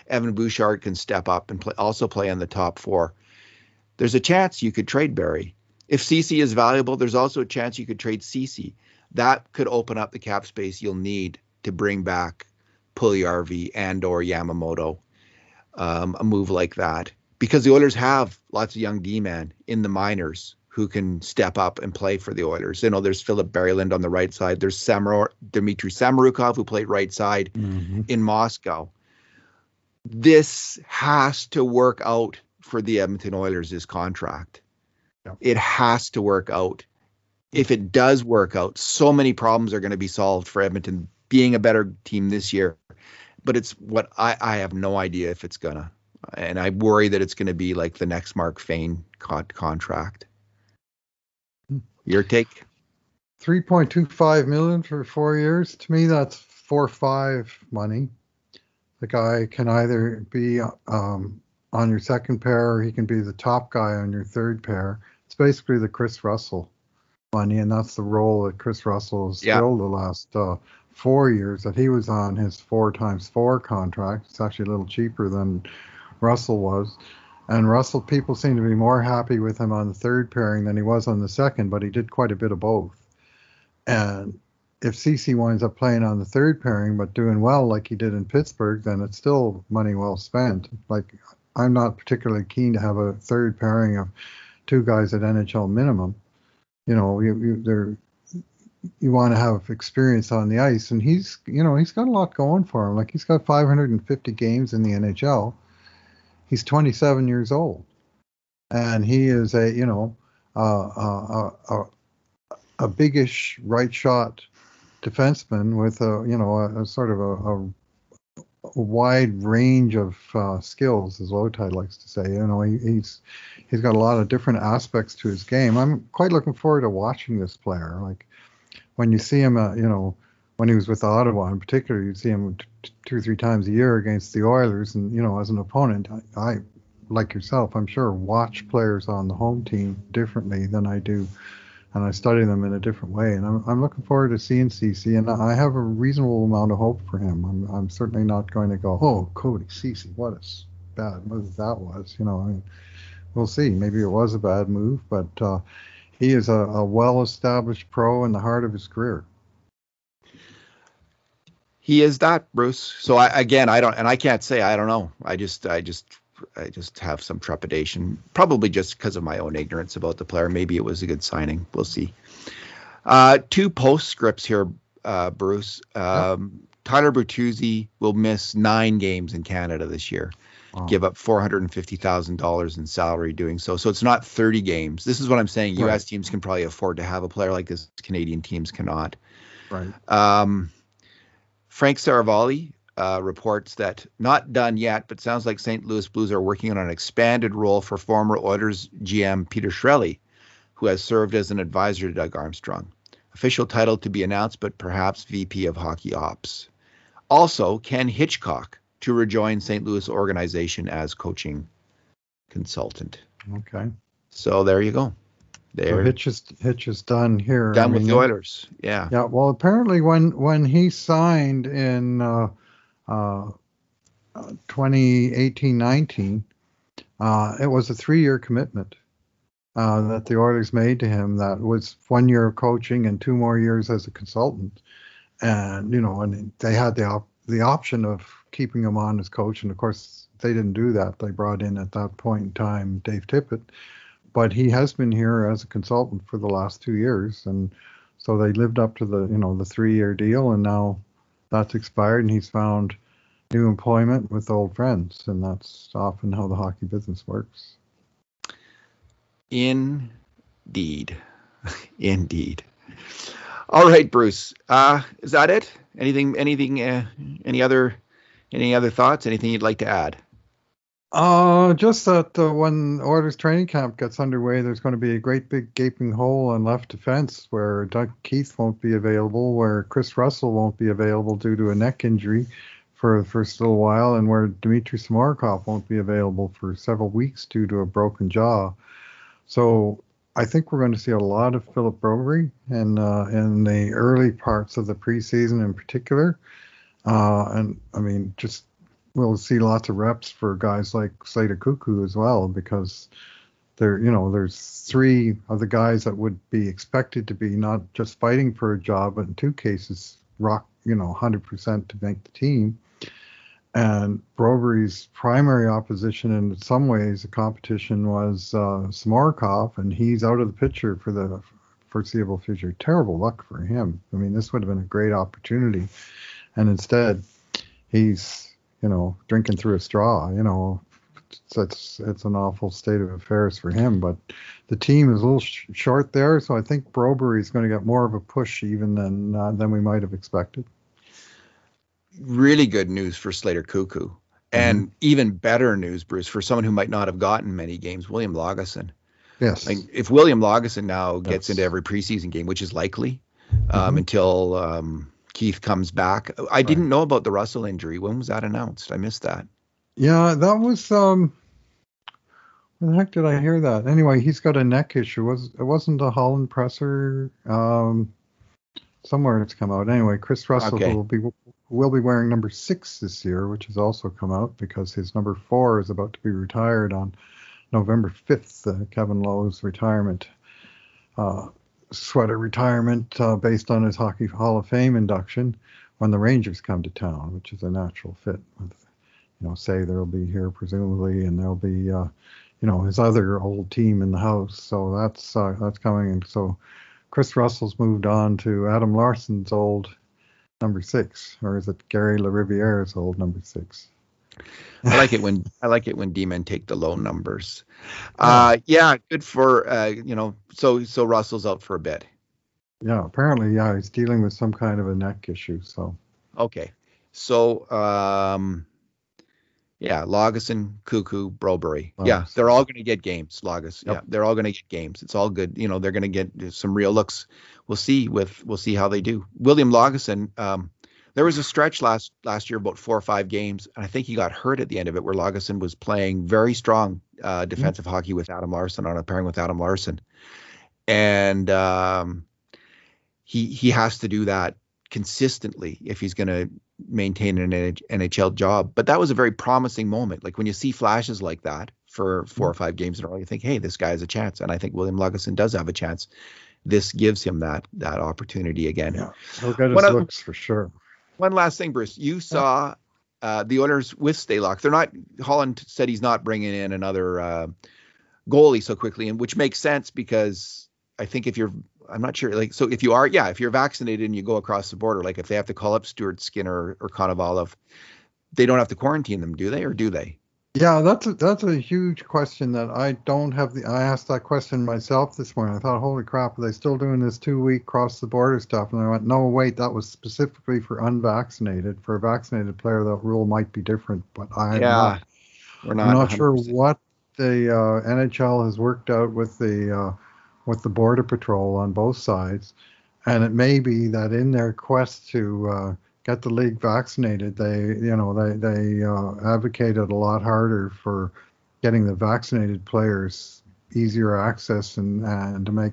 Evan Bouchard can step up and play in the top four, there's a chance you could trade Barrie. If Ceci is valuable, there's also a chance you could trade Ceci. That could open up the cap space you'll need to bring back Puljujarvi and or Yamamoto, a move like that. Because the Oilers have lots of young D-men in the minors who can step up and play for the Oilers. You know, there's Philip Berylund on the right side. There's Dmitry Samarukov, who played right side in Moscow. This has to work out for the Edmonton Oilers, this contract. Yeah. It has to work out. If it does work out, so many problems are going to be solved for Edmonton being a better team this year. But it's what I have no idea if it's going to. And I worry that it's going to be like the next Mark Fein contract. Your take? 3.25 million for 4 years. To me, that's 4-5 money. The guy can either be on your second pair, or he can be the top guy on your third pair. It's basically the Chris Russell money, and that's the role that Chris Russell has filled the last 4 years. That he was on his 4x4 contract. It's actually a little cheaper than Russell was. And Russell, people seem to be more happy with him on the third pairing than he was on the second, but he did quite a bit of both. And if Ceci winds up playing on the third pairing but doing well like he did in Pittsburgh, then it's still money well spent. Like, I'm not particularly keen to have a third pairing of two guys at NHL minimum. You know, you want to have experience on the ice, and he's got a lot going for him. Like, he's got 550 games in the NHL. He's 27 years old, and he is a biggish right shot defenseman with a sort of a wide range of skills, as Low Tide likes to say. You know, he's got a lot of different aspects to his game. I'm quite looking forward to watching this player. Like, when you see him, when he was with Ottawa in particular, you'd see him 2 or 3 times a year against the Oilers. And, you know, as an opponent, I, like yourself, I'm sure, watch players on the home team differently than I do. And I study them in a different way. And I'm looking forward to seeing Ceci. And I have a reasonable amount of hope for him. I'm certainly not going to go, oh, Cody Ceci, what a bad move that was. You know, I mean, we'll see. Maybe it was a bad move. But he is a well-established pro in the heart of his career. He is that, Bruce. So I can't say, I don't know. I just have some trepidation, probably just because of my own ignorance about the player. Maybe it was a good signing. We'll see. Two postscripts here, Bruce. Tyler Bertuzzi will miss 9 games in Canada this year. Wow. Give up $450,000 in salary doing so. So it's not 30 games. This is what I'm saying. Right. U.S. teams can probably afford to have a player like this. Canadian teams cannot. Right. Frank Saravalli reports that, not done yet, but sounds like St. Louis Blues are working on an expanded role for former Oilers GM Peter Chiarelli, who has served as an advisor to Doug Armstrong. Official title to be announced, but perhaps VP of Hockey Ops. Also, Ken Hitchcock to rejoin St. Louis organization as coaching consultant. Okay. So there you go. So Hitch is done here. Done with the Oilers, yeah. Yeah, well, apparently when he signed in 2018-19, it was a 3-year commitment. that the Oilers made to him that was 1 year of coaching and 2 more years as a consultant. And, you know, and they had the option of keeping him on as coach. And, of course, they didn't do that. They brought in, at that point in time, Dave Tippett. But he has been here as a consultant for the last 2 years. And so they lived up to the, you know, the 3-year deal. And now that's expired and he's found new employment with old friends. And that's often how the hockey business works. Indeed. Indeed. All right, Bruce. Is that it? Any other thoughts? Anything you'd like to add? Just that when Oilers training camp gets underway, there's going to be a great big gaping hole on left defense where Duncan Keith won't be available, where Chris Russell won't be available due to a neck injury for the first little while, and where Dmitry Samorikov won't be available for several weeks due to a broken jaw. So I think we're going to see a lot of Philip Brobery in the early parts of the preseason in particular. And I mean, just we'll see lots of reps for guys like Slater Cuckoo as well, because there, you know, there's 3 of the guys that would be expected to be not just fighting for a job, but in 2 cases, rock, you know, 100% to make the team. And Brobery's primary opposition, in some ways, the competition was Samorikov, and he's out of the picture for the foreseeable future. Terrible luck for him. I mean, this would have been a great opportunity, and instead, he's, you know, drinking through a straw. You know, it's an awful state of affairs for him. But the team is a little short there, so I think Brobery's going to get more of a push even than we might have expected. Really good news for Slater Cuckoo, and even better news, Bruce, for someone who might not have gotten many games, William Lagesson. Yes. Like if William Lagesson now gets into every preseason game, which is likely until Keith comes back. I didn't know about the Russell injury. When was that announced? I missed that. Yeah, that was when the heck did I hear that? Anyway, he's got a neck issue. It wasn't a Holland presser? Somewhere it's come out. Anyway, Chris Russell will be wearing number 6 this year, which has also come out because his number 4 is about to be retired on November 5th, Kevin Lowe's retirement, sweater retirement based on his Hockey Hall of Fame induction when the Rangers come to town, which is a natural fit with, you know, say they'll be here presumably, and there'll be, you know, his other old team in the house. So that's coming. And so Chris Russell's moved on to Adam Larson's old number 6, or is it Gary LaRiviere's old number 6? I like it when D-men take the low numbers. Yeah, good for you know. So Russell's out for a bit. Yeah, apparently, yeah, he's dealing with some kind of a neck issue. So okay, so yeah, Lagesson, Cuckoo, Brobery. Yeah, they're all going to get games. Yeah, they're all going to get games. It's all good. You know, they're going to get some real looks. We'll see how they do. William Lagesson, there was a stretch last year, about 4 or 5 games, and I think he got hurt at the end of it, where Lagesson was playing very strong defensive hockey with Adam Larson, on a pairing with Adam Larson, and he has to do that consistently if he's going to maintain an NHL job. But that was a very promising moment. Like when you see flashes like that for 4 or 5 games in a row, you think, hey, this guy has a chance. And I think William Lagesson does have a chance. This gives him that opportunity again. Yeah, he'll get his looks for sure. One last thing, Bruce, you saw the Oilers with Stalock. Holland said he's not bringing in another goalie so quickly, and which makes sense because I think if you're vaccinated and you go across the border, like if they have to call up Stuart Skinner or Konovalov, they don't have to quarantine them, do they, or do they? Yeah, that's a huge question that I don't have. I asked that question myself this morning. I thought, holy crap, are they still doing this 2-week cross the border stuff? And I went, no, wait, that was specifically for unvaccinated. For a vaccinated player, that rule might be different, but I'm not sure what the NHL has worked out with the border patrol on both sides, and it may be that in their quest to get the league vaccinated, they advocated a lot harder for getting the vaccinated players easier access and to make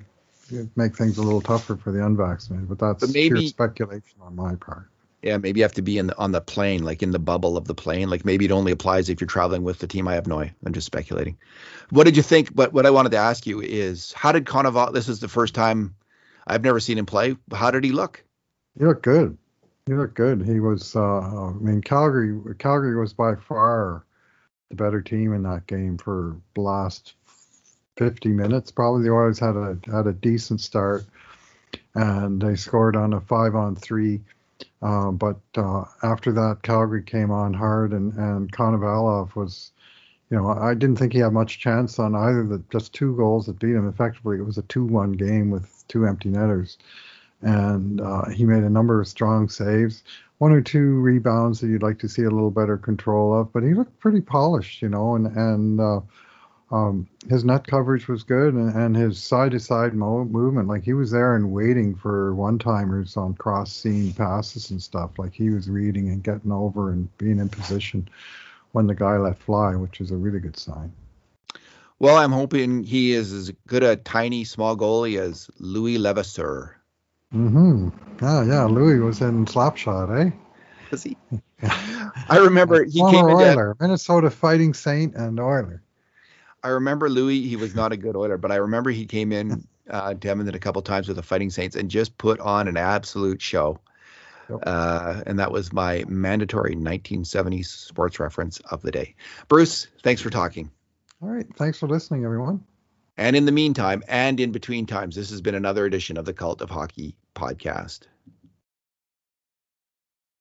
things a little tougher for the unvaccinated. But that's pure speculation on my part. Yeah, maybe you have to be on the plane, like in the bubble of the plane. Like maybe it only applies if you're traveling with the team. I have no idea. I'm just speculating. What did you think? But what I wanted to ask you is, how did Connor? This is the first time I've never seen him play. How did he look? He looked good. He looked good. He was. I mean, Calgary was by far the better team in that game for the last 50 minutes. Probably the Oilers had a decent start, and they scored on a 5-on-3. But after that, Calgary came on hard, and Konovalov was, you know, I didn't think he had much chance on either the just two goals that beat him. Effectively, it was a 2-1 game with two empty netters, and he made a number of strong saves, one or two rebounds that you'd like to see a little better control of, but he looked pretty polished, you know, and his net coverage was good, and his side-to-side movement, like he was there and waiting for one-timers on cross-seam passes and stuff. Like he was reading and getting over and being in position when the guy let fly, which is a really good sign. Well, I'm hoping he is as good a tiny, small goalie as Louis Levasseur. Mm-hmm. Yeah, Louis was in Slapshot, eh? Is he? I remember he came in Oiler, Minnesota Fighting Saint and Oiler. I remember Louis, he was not a good Oiler, but I remember he came in, demoed a couple times with the Fighting Saints and just put on an absolute show. And that was my mandatory 1970s sports reference of the day. Bruce, thanks for talking. All right. Thanks for listening, everyone. And in the meantime, and in between times, this has been another edition of the Cult of Hockey podcast.